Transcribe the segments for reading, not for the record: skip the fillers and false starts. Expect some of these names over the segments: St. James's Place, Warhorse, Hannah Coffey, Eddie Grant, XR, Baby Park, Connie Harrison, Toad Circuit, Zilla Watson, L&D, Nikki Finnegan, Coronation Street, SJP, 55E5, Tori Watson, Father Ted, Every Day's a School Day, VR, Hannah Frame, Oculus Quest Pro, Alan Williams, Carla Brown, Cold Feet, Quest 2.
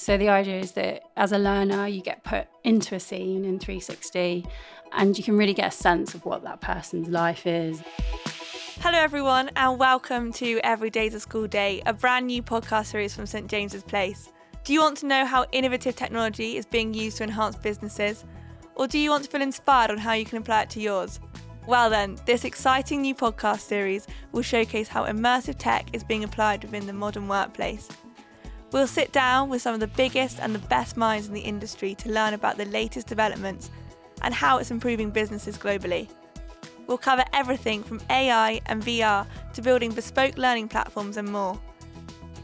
So the idea is that as a learner, you get put into a scene in 360 and you can really get a sense of what that person's life is. Hello everyone and welcome to Every Day's a School Day, a brand new podcast series from St. James's Place. Do you want to know how innovative technology is being used to enhance businesses? Or do you want to feel inspired on how you can apply it to yours? Well then, this exciting new podcast series will showcase how immersive tech is being applied within the modern workplace. We'll sit down with some of the biggest and the best minds in the industry to learn about the latest developments and how it's improving businesses globally. We'll cover everything from AI and VR to building bespoke learning platforms and more.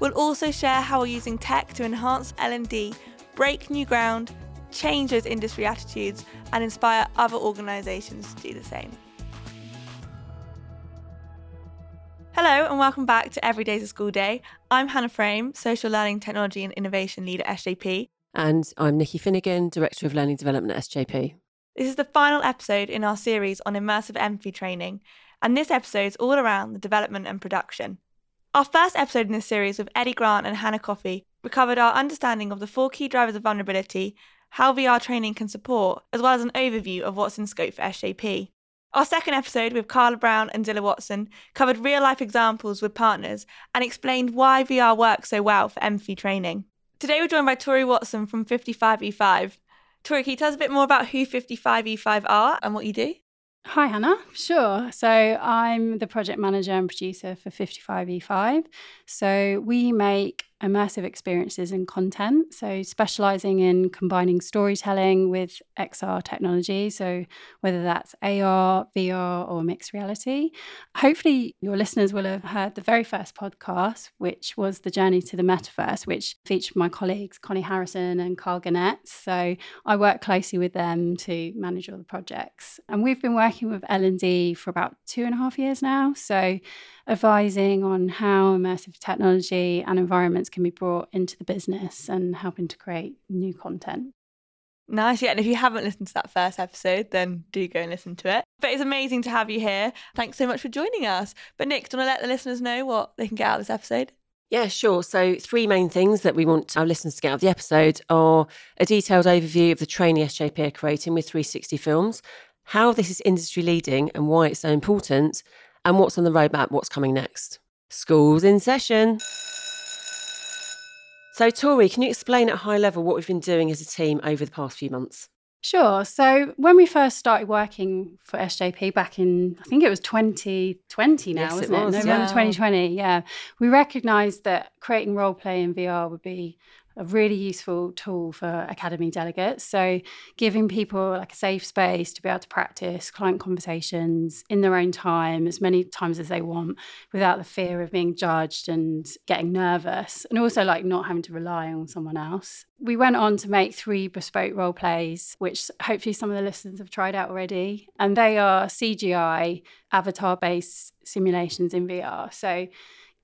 We'll also share how we're using tech to enhance L&D, break new ground, change those industry attitudes and inspire other organisations to do the same. Hello and welcome back to Every Day's a School Day. I'm Hannah Frame, Social Learning Technology and Innovation Lead at SJP. And I'm Nikki Finnegan, Director of Learning Development at SJP. This is the final episode in our series on immersive empathy training, and this episode is all around the development and production. Our first episode in this series with Eddie Grant and Hannah Coffey, we covered our understanding of the four key drivers of vulnerability, how VR training can support, as well as an overview of what's in scope for SJP. Our second episode with Carla Brown and Zilla Watson covered real-life examples with partners and explained why VR works so well for empathy training. Today we're joined by Tori Watson from 55E5. Tori, can you tell us a bit more about who 55E5 are and what you do? Hi, Hannah. Sure. So I'm the project manager and producer for 55E5. So we make immersive experiences and content. So specialising in combining storytelling with XR technology. So whether that's AR, VR or mixed reality. Hopefully your listeners will have heard the very first podcast, which was The Journey to the Metaverse, which featured my colleagues Connie Harrison and Carl Gannett. So I work closely with them to manage all the projects. And we've been working with L&D for about 2.5 years now, so advising on how immersive technology and environments can be brought into the business and helping to create new content. Nice, yeah, and if you haven't listened to that first episode, then do go and listen to it. But it's amazing to have you here. Thanks so much for joining us. But Nick, do you want to let the listeners know what they can get out of this episode? Yeah, sure. So three main things that we want our listeners to get out of the episode are a detailed overview of the training SJP are creating with 360 films, how this is industry leading and why it's so important, and what's on the roadmap, what's coming next. School's in session. So Tori, can you explain at a high level what we've been doing as a team over the past few months? Sure. So when we first started working for SJP back in, I think it was 2020 now, yes, wasn't it? November 2020, yeah. We recognised that creating role play in VR would be a really useful tool for academy delegates. So giving people like a safe space to be able to practice client conversations in their own time, as many times as they want, without the fear of being judged and getting nervous, and also like not having to rely on someone else. We went on to make three bespoke role plays, which hopefully some of the listeners have tried out already. And they are CGI, avatar-based simulations in VR. So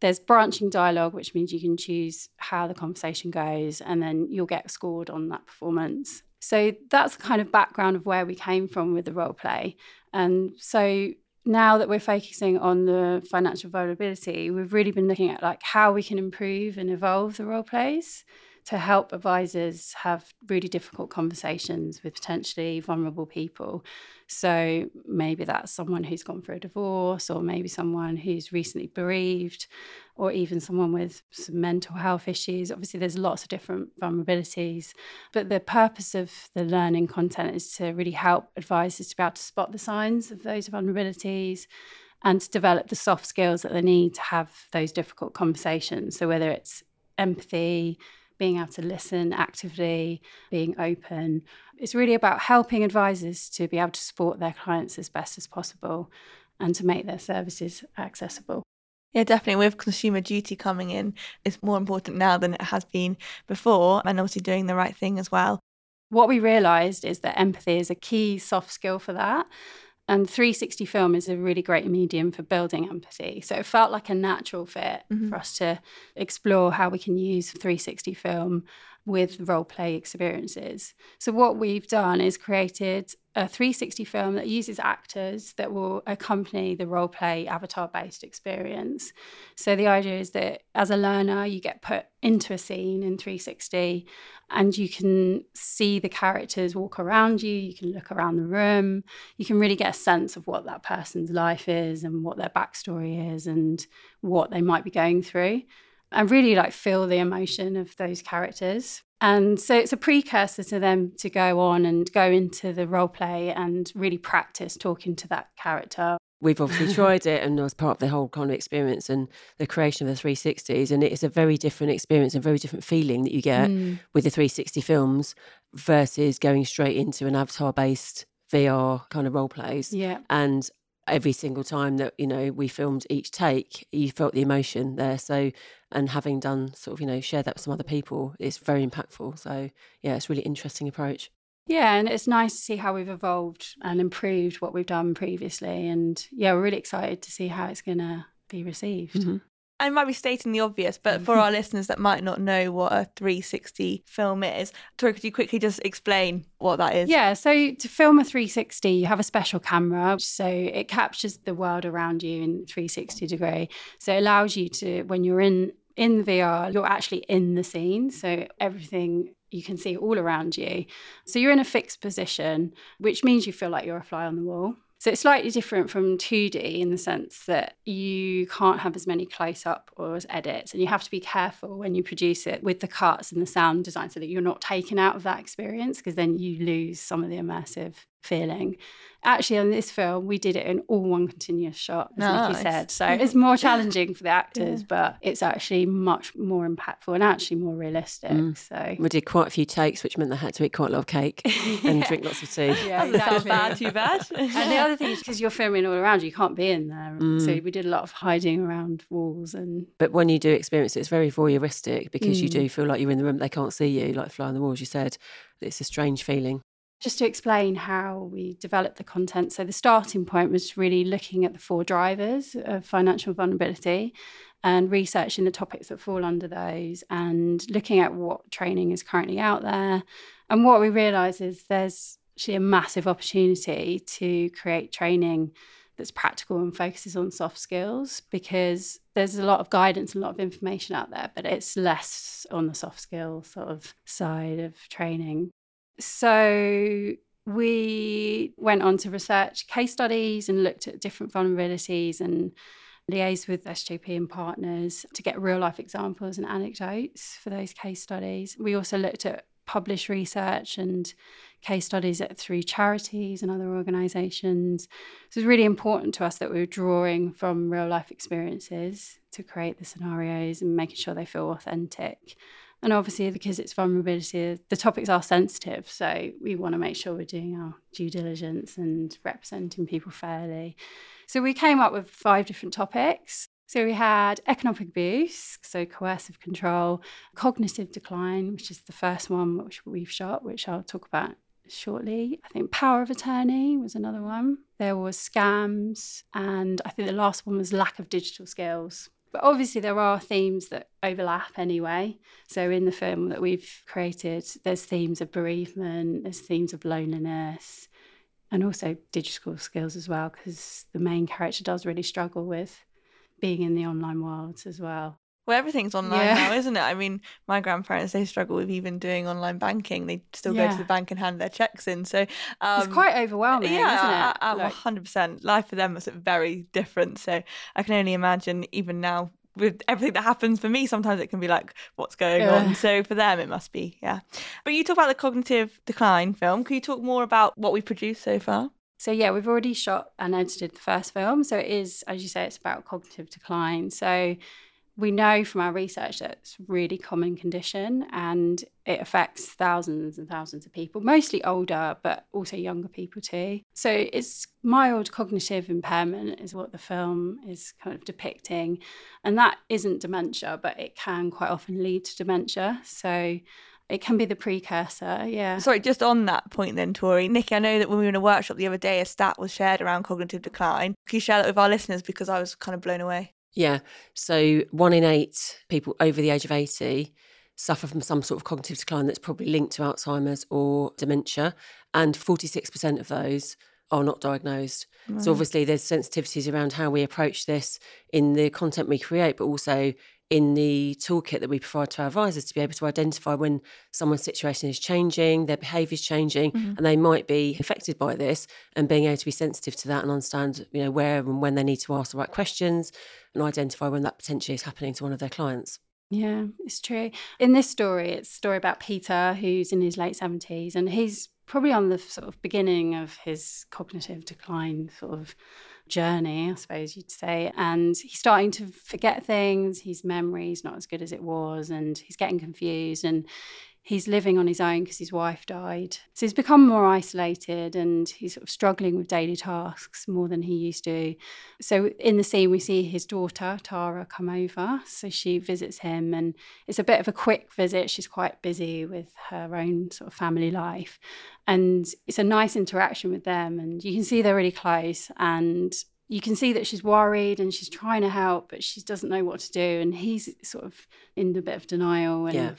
there's branching dialogue, which means you can choose how the conversation goes and then you'll get scored on that performance. So that's the kind of background of where we came from with the role play. And so now that we're focusing on the financial vulnerability, we've really been looking at like how we can improve and evolve the role plays to help advisors have really difficult conversations with potentially vulnerable people. So maybe that's someone who's gone through a divorce, or maybe someone who's recently bereaved, or even someone with some mental health issues. Obviously, there's lots of different vulnerabilities, but the purpose of the learning content is to really help advisors to be able to spot the signs of those vulnerabilities and to develop the soft skills that they need to have those difficult conversations. So whether it's empathy, being able to listen actively, being open. It's really about helping advisors to be able to support their clients as best as possible and to make their services accessible. Yeah, definitely. With consumer duty coming in, it's more important now than it has been before, and obviously doing the right thing as well. What we realised is that empathy is a key soft skill for that. And 360 film is a really great medium for building empathy. So it felt like a natural fit for us to explore how we can use 360 film with role play experiences. So what we've done is created a 360 film that uses actors that will accompany the role play avatar-based experience. So the idea is that as a learner, you get put into a scene in 360 and you can see the characters walk around you, you can look around the room, you can really get a sense of what that person's life is and what their backstory is and what they might be going through. And really like feel the emotion of those characters. And so it's a precursor to them to go on and go into the role play and really practice talking to that character. We've obviously tried it and as part of the whole kind of experience and the creation of the 360s, and it's a very different experience and very different feeling that you get with the 360 films versus going straight into an avatar-based VR kind of role plays. Yeah. And every single time that, you know, we filmed each take, you felt the emotion there. So, and having done sort of, you know, share that with some other people, it's very impactful. So, yeah, it's a really interesting approach. Yeah, and it's nice to see how we've evolved and improved what we've done previously. And, yeah, we're really excited to see how it's going to be received. Mm-hmm. I might be stating the obvious, but for our listeners that might not know what a 360 film is, Tori, could you quickly just explain what that is? Yeah, so to film a 360, you have a special camera, so it captures the world around you in 360 degree. So it allows you to, when you're in VR, you're actually in the scene, so everything you can see all around you. So you're in a fixed position, which means you feel like you're a fly on the wall. So it's slightly different from 2D in the sense that you can't have as many close-up or as edits, and you have to be careful when you produce it with the cuts and the sound design so that you're not taken out of that experience, because then you lose some of the immersive feeling. Actually, on this film, we did it in all one continuous shot, as Nikki said. So it's more challenging for the actors, but it's actually much more impactful and actually more realistic. So we did quite a few takes, which meant they had to eat quite a lot of cake and drink lots of tea. Yeah, exactly. Too bad. And the other thing is, because you're filming all around, you can't be in there. So we did a lot of hiding around walls. But when you do experience it, it's very voyeuristic, because you do feel like you're in the room, they can't see you, like fly on the wall, as you said. It's a strange feeling. Just to explain how we developed the content. So the starting point was really looking at the four drivers of financial vulnerability and researching the topics that fall under those and looking at what training is currently out there. And what we realise is there's actually a massive opportunity to create training that's practical and focuses on soft skills, because there's a lot of guidance and a lot of information out there, but it's less on the soft skill sort of side of training. So we went on to research case studies and looked at different vulnerabilities and liaised with SJP and partners to get real-life examples and anecdotes for those case studies. We also looked at published research and case studies through charities and other organisations. So it's really important to us that we were drawing from real-life experiences to create the scenarios and making sure they feel authentic. And obviously, because it's vulnerability, the topics are sensitive. So we want to make sure we're doing our due diligence and representing people fairly. So we came up with 5 different topics. So we had economic abuse, so coercive control, cognitive decline, which is the first one which we've shot, which I'll talk about shortly. I think power of attorney was another one. There was scams. And I think the last one was lack of digital skills. But obviously there are themes that overlap anyway. So in the film that we've created, there's themes of bereavement, there's themes of loneliness, and also digital skills as well, because the main character does really struggle with being in the online world as well. Well, everything's online now, isn't it? I mean, my grandparents, they struggle with even doing online banking. They still go to the bank and hand their checks in. So it's quite overwhelming, isn't it? 100%. Life for them was very different. So I can only imagine even now with everything that happens for me, sometimes it can be like, what's going on? So for them, it must be, But you talk about the cognitive decline film. Can you talk more about what we've produced so far? So yeah, we've already shot and edited the first film. So it is, as you say, it's about cognitive decline. So we know from our research that it's a really common condition and it affects thousands and thousands of people, mostly older, but also younger people too. So it's mild cognitive impairment is what the film is kind of depicting. And that isn't dementia, but it can quite often lead to dementia. So it can be the precursor, Sorry, just on that point then, Tori. Nikki, I know that when we were in a workshop the other day, a stat was shared around cognitive decline. Can you share that with our listeners? Because I was kind of blown away. Yeah, so 1 in 8 people over the age of 80 suffer from some sort of cognitive decline that's probably linked to Alzheimer's or dementia, and 46% of those are not diagnosed. Right. So obviously there's sensitivities around how we approach this in the content we create, but also in the toolkit that we provide to our advisors to be able to identify when someone's situation is changing, their behaviour is changing, mm-hmm. and they might be affected by this, and being able to be sensitive to that and understand, you know, where and when they need to ask the right questions and identify when that potentially is happening to one of their clients. Yeah, it's true. In this story, it's a story about Peter, who's in his late 70s, and he's probably on the sort of beginning of his cognitive decline sort of journey, I suppose you'd say. And he's starting to forget things. His memory's not as good as it was, and he's getting confused, and he's living on his own because his wife died. So he's become more isolated, and he's sort of struggling with daily tasks more than he used to. So in the scene, we see his daughter, Tara, come over. So she visits him, and it's a bit of a quick visit. She's quite busy with her own sort of family life. And it's a nice interaction with them, and you can see they're really close, and you can see that she's worried and she's trying to help, but she doesn't know what to do. And he's sort of in a bit of denial and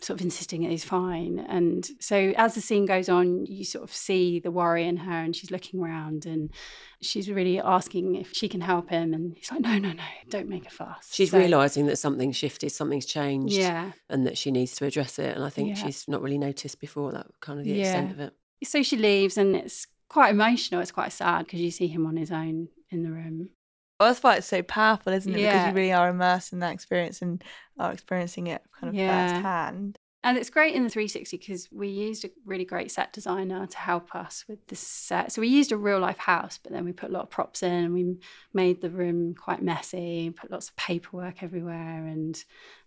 sort of insisting that he's fine. And so as the scene goes on, you sort of see the worry in her, and she's looking around and she's really asking if she can help him, and he's like, no, don't make a fuss. She's realising that something's shifted, something's changed, and that she needs to address it. And I think she's not really noticed before that, kind of the extent of it. So she leaves, and it's quite emotional, it's quite sad, because you see him on his own in the room. Well, that's why it's so powerful, isn't it? Because you really are immersed in that experience and are experiencing it kind of firsthand. And it's great in the 360 because we used a really great set designer to help us with this set. So we used a real-life house, but then we put a lot of props in, and we made the room quite messy, put lots of paperwork everywhere, and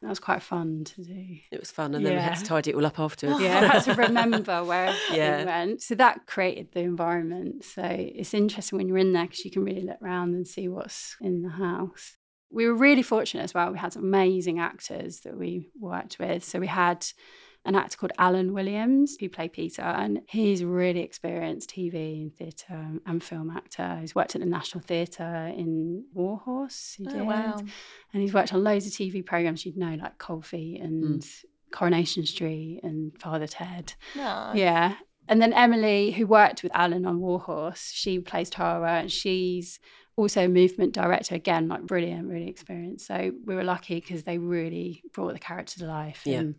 that was quite fun to do. It was fun, and then we had to tidy it all up afterwards. Yeah, I had to remember where everything went. So that created the environment. So it's interesting when you're in there because you can really look around and see what's in the house. We were really fortunate as well. We had some amazing actors that we worked with. So we had an actor called Alan Williams, who played Peter, and he's a really experienced TV and theatre and film actor. He's worked at the National Theatre in Warhorse. And he's worked on loads of TV programmes you'd know, like Cold Feet and Coronation Street and Father Ted. Nice. Yeah. And then Emily, who worked with Alan on Warhorse, she plays Tara, and she's also a movement director, again, like brilliant, really experienced. So we were lucky because they really brought the character to life and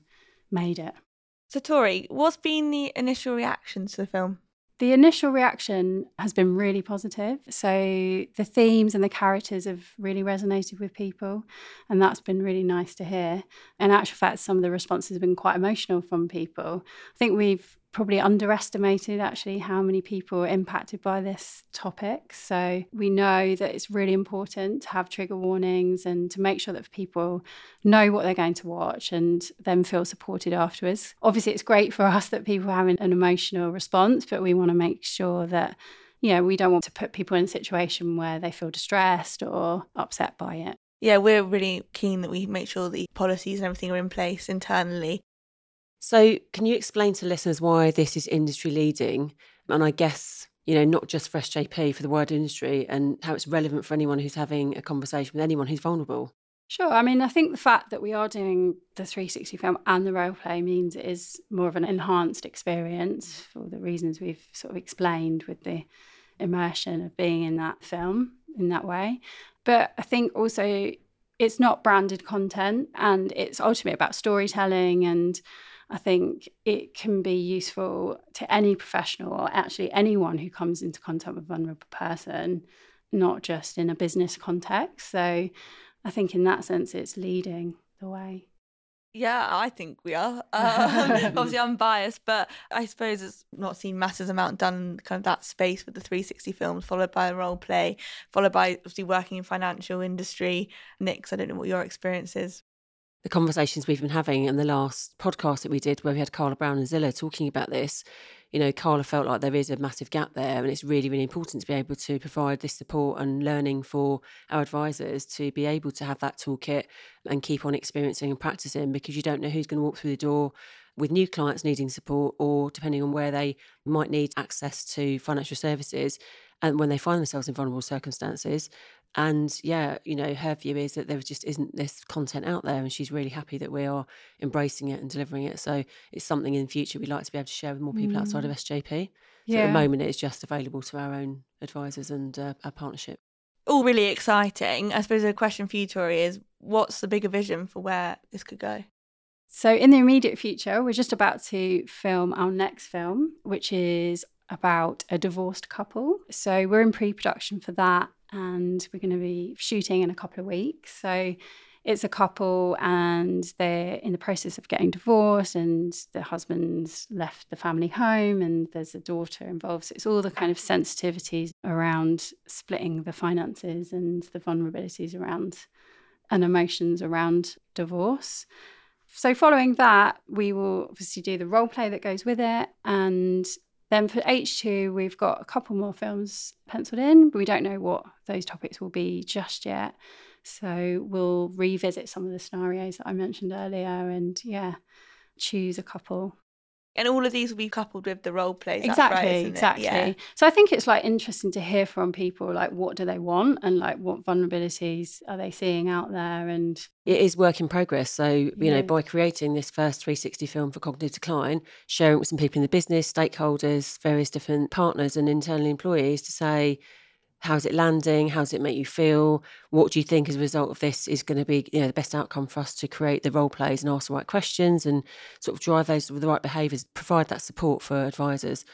made it. So Tori, what's been the initial reaction to the film? The initial reaction has been really positive. So the themes and the characters have really resonated with people, and that's been really nice to hear. In actual fact, some of the responses have been quite emotional from people. I think we've probably underestimated actually how many people are impacted by this topic. So we know that it's really important to have trigger warnings and to make sure that people know what they're going to watch and then feel supported afterwards. Obviously, it's great for us that people are having an emotional response, but we want to make sure that, you know, we don't want to put people in a situation where they feel distressed or upset by it. Yeah, we're really keen that we make sure the policies and everything are in place internally. So can you explain to listeners why this is industry leading, and I guess, you know, not just for SJP, for the wider industry, and how it's relevant for anyone who's having a conversation with anyone who's vulnerable? Sure. I mean, I think the fact that we are doing the 360 film and the role play means it is more of an enhanced experience for the reasons we've sort of explained with the immersion of being in that film in that way. But I think also it's not branded content, and it's ultimately about storytelling, and I think it can be useful to any professional, or actually anyone who comes into contact with a vulnerable person, not just in a business context. So I think in that sense, it's leading the way. Yeah, I think we are. Obviously, I'm biased, but I suppose it's not seen massive amount done in kind of that space with the 360 films, followed by role play, followed by obviously working in financial industry. Nick, I don't know what your experience is. The conversations we've been having in the last podcast that we did, where we had Carla Brown and Zilla talking about this, you know, Carla felt like there is a massive gap there, and it's really, really important to be able to provide this support and learning for our advisors to be able to have that toolkit and keep on experiencing and practicing, because you don't know who's going to walk through the door with new clients needing support, or depending on where they might need access to financial services and when they find themselves in vulnerable circumstances. And yeah, you know, her view is that there just isn't this content out there, and she's really happy that we are embracing it and delivering it. So it's something in the future we'd like to be able to share with more people outside of SJP. So at the moment, it's just available to our own advisors and our partnership. All really exciting. I suppose the question for you, Tori, is what's the bigger vision for where this could go? So in the immediate future, we're just about to film our next film, which is about a divorced couple. So we're in pre-production for that, and we're going to be shooting in a couple of weeks. So it's a couple and they're in the process of getting divorced, and the husband's left the family home and there's a daughter involved. So it's all the kind of sensitivities around splitting the finances and the vulnerabilities around and emotions around divorce. So following that, we will obviously do the role play that goes with it. And then for H2, we've got a couple more films penciled in, but we don't know what those topics will be just yet. So we'll revisit some of the scenarios that I mentioned earlier and, yeah, choose a couple. And all of these will be coupled with the role plays. Exactly. Yeah. So I think it's, like, interesting to hear from people, like, what do they want and, like, what vulnerabilities are they seeing out there? And it is work in progress. So, you know, by creating this first 360 film for cognitive decline, sharing it with some people in the business, stakeholders, various different partners and internal employees to say, how's it landing? How's it make you feel? What do you think as a result of this is going to be, you know, the best outcome for us to create the role plays and ask the right questions and sort of drive those with the right behaviours, provide that support for advisors.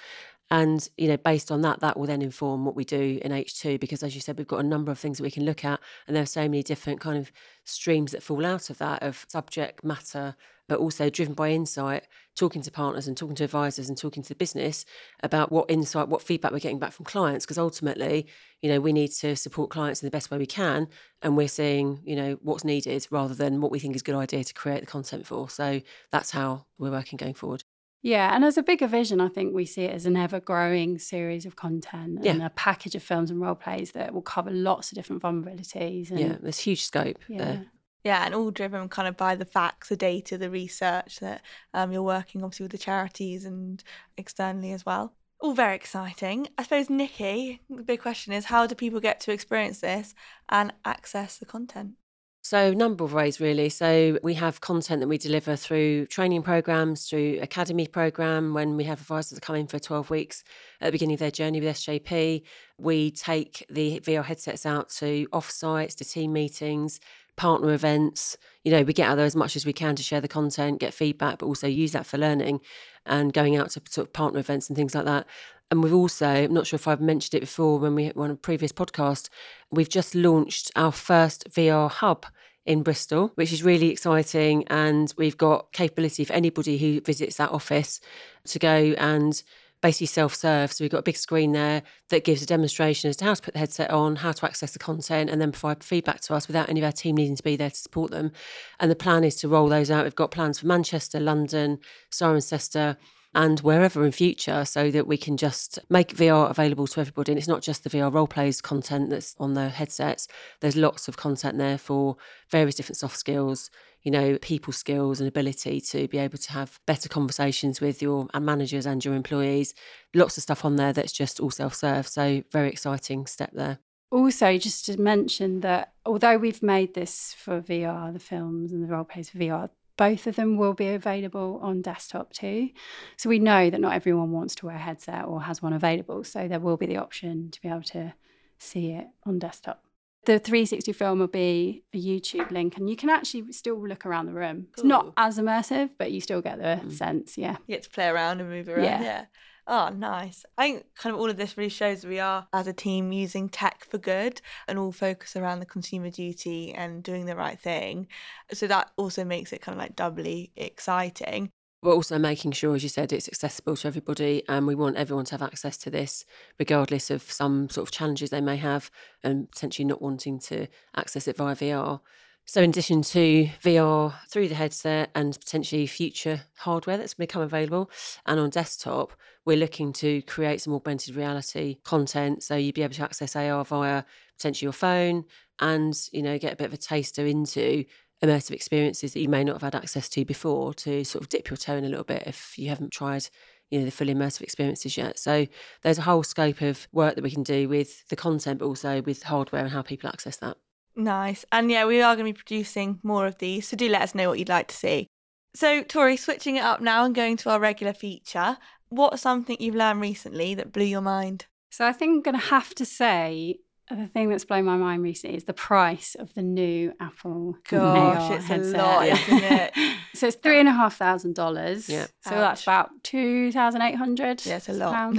And, you know, based on that, that will then inform what we do in H2, because as you said, we've got a number of things that we can look at, and there are so many different kind of streams that fall out of that, of subject matter, but also driven by insight, talking to partners and talking to advisors and talking to the business about what insight, what feedback we're getting back from clients. Because ultimately, you know, we need to support clients in the best way we can. And we're seeing, you know, what's needed rather than what we think is a good idea to create the content for. So that's how we're working going forward. Yeah. And as a bigger vision, I think we see it as an ever growing series of content and a package of films and role plays that will cover lots of different vulnerabilities. And, yeah, there's huge scope there. Yeah, and all driven kind of by the facts, the data, the research that you're working obviously with the charities and externally as well. All very exciting. I suppose, Nikki, the big question is, how do people get to experience this and access the content? So a number of ways, really. So we have content that we deliver through training programmes, through academy programme. When we have advisors that come in for 12 weeks at the beginning of their journey with SJP, we take the VR headsets out to off-sites, to team meetings, partner events. You know, we get out there as much as we can to share the content, get feedback, but also use that for learning and going out to sort of partner events and things like that. And we've also, I'm not sure if I've mentioned it before when we on a previous podcast, we've just launched our first VR hub in Bristol, which is really exciting. And we've got capability for anybody who visits that office to go and basically self-serve. So we've got a big screen there that gives a demonstration as to how to put the headset on, how to access the content, and then provide feedback to us without any of our team needing to be there to support them. And the plan is to roll those out. We've got plans for Manchester, London, Surrey and Leicester, and wherever in future, so that we can just make VR available to everybody. And it's not just the VR role plays content that's on the headsets. There's lots of content there for various different soft skills, you know, people skills and ability to be able to have better conversations with your managers and your employees. Lots of stuff on there that's just all self-serve. So very exciting step there. Also, just to mention that although we've made this for VR, the films and the role plays for VR, both of them will be available on desktop too. So we know that not everyone wants to wear a headset or has one available. So there will be the option to be able to see it on desktop. The 360 film will be a YouTube link, and you can actually still look around the room. It's not as immersive, but you still get the sense, yeah. You get to play around and move around, yeah. Oh, nice. I think kind of all of this really shows we are, as a team, using tech for good and all focus around the consumer duty and doing the right thing. So that also makes it kind of like doubly exciting. We're also making sure, as you said, it's accessible to everybody, and we want everyone to have access to this, regardless of some sort of challenges they may have and potentially not wanting to access it via VR. So in addition to VR through the headset and potentially future hardware that's become available and on desktop, we're looking to create some augmented reality content. So you'd be able to access AR via potentially your phone and, you know, get a bit of a taster into immersive experiences that you may not have had access to before, to sort of dip your toe in a little bit if you haven't tried you know, the full immersive experiences yet. So there's a whole scope of work that we can do with the content, but also with hardware and how people access that. Nice. And yeah, we are going to be producing more of these, so do let us know what you'd like to see. So Tori, switching it up now and going to our regular feature, what's something you've learned recently that blew your mind? So I think I'm going to have to say the thing that's blown my mind recently is the price of the new Apple AR it's headset. A lot, isn't it? So it's $3,500. Yeah. So that's about £2,800. Yeah, it's a lot.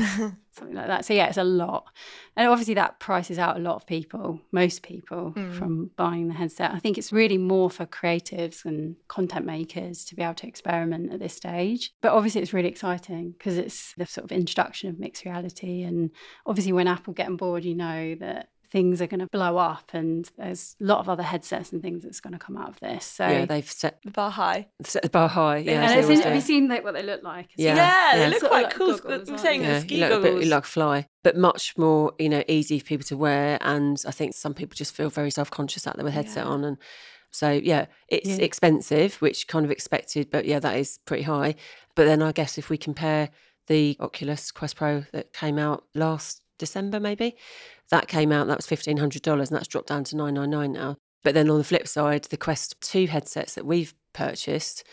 Something like that. So yeah, it's a lot. And obviously that prices out a lot of people, most people, from buying the headset. I think it's really more for creatives and content makers to be able to experiment at this stage. But obviously it's really exciting because it's the sort of introduction of mixed reality. And obviously when Apple get on board, you know that things are going to blow up, and there's a lot of other headsets and things that's going to come out of this. So yeah, they've set the bar high. Yeah. And have you seen what they look like? Yeah. They look quite cool. I'm saying the ski goggles. A bit like a fly, but much more, you know, easy for people to wear. And I think some people just feel very self-conscious out there with a headset on. And so, it's expensive, which kind of expected, but that is pretty high. But then I guess if we compare the Oculus Quest Pro that came out last December maybe, that came out, that was $1,500, and that's dropped down to $999 now. But then on the flip side, the Quest 2 headsets that we've purchased,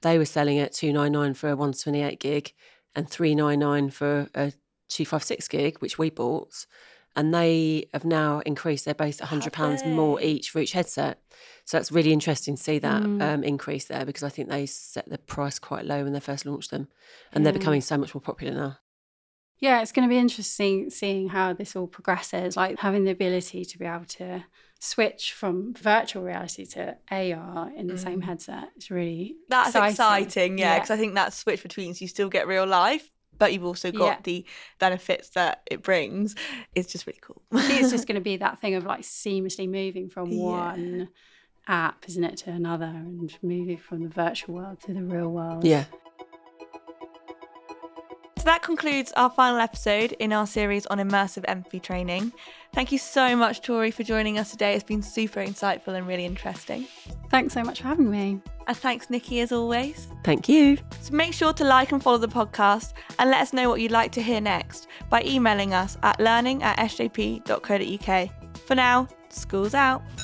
they were selling at $299 for a 128 gig and $399 for a 256 gig, which we bought. And they have now increased, they're both £100 more each for each headset. So that's really interesting to see that increase there, because I think they set the price quite low when they first launched them. And they're becoming so much more popular now. Yeah, it's going to be interesting seeing how this all progresses, like having the ability to be able to switch from virtual reality to AR in the same headset. It's really exciting, because I think that switch between, so you still get real life, but you've also got the benefits that it brings. It's just really cool. I think it's just going to be that thing of like seamlessly moving from one app, isn't it, to another, and moving from the virtual world to the real world. Yeah. So that concludes our final episode in our series on immersive empathy training. Thank you so much, Tori, for joining us today. It's been super insightful and really interesting. Thanks so much for having me. And thanks, Nikki, as always. Thank you. So make sure to like and follow the podcast, and let us know what you'd like to hear next by emailing us at learning@sjp.co.uk. For now, school's out.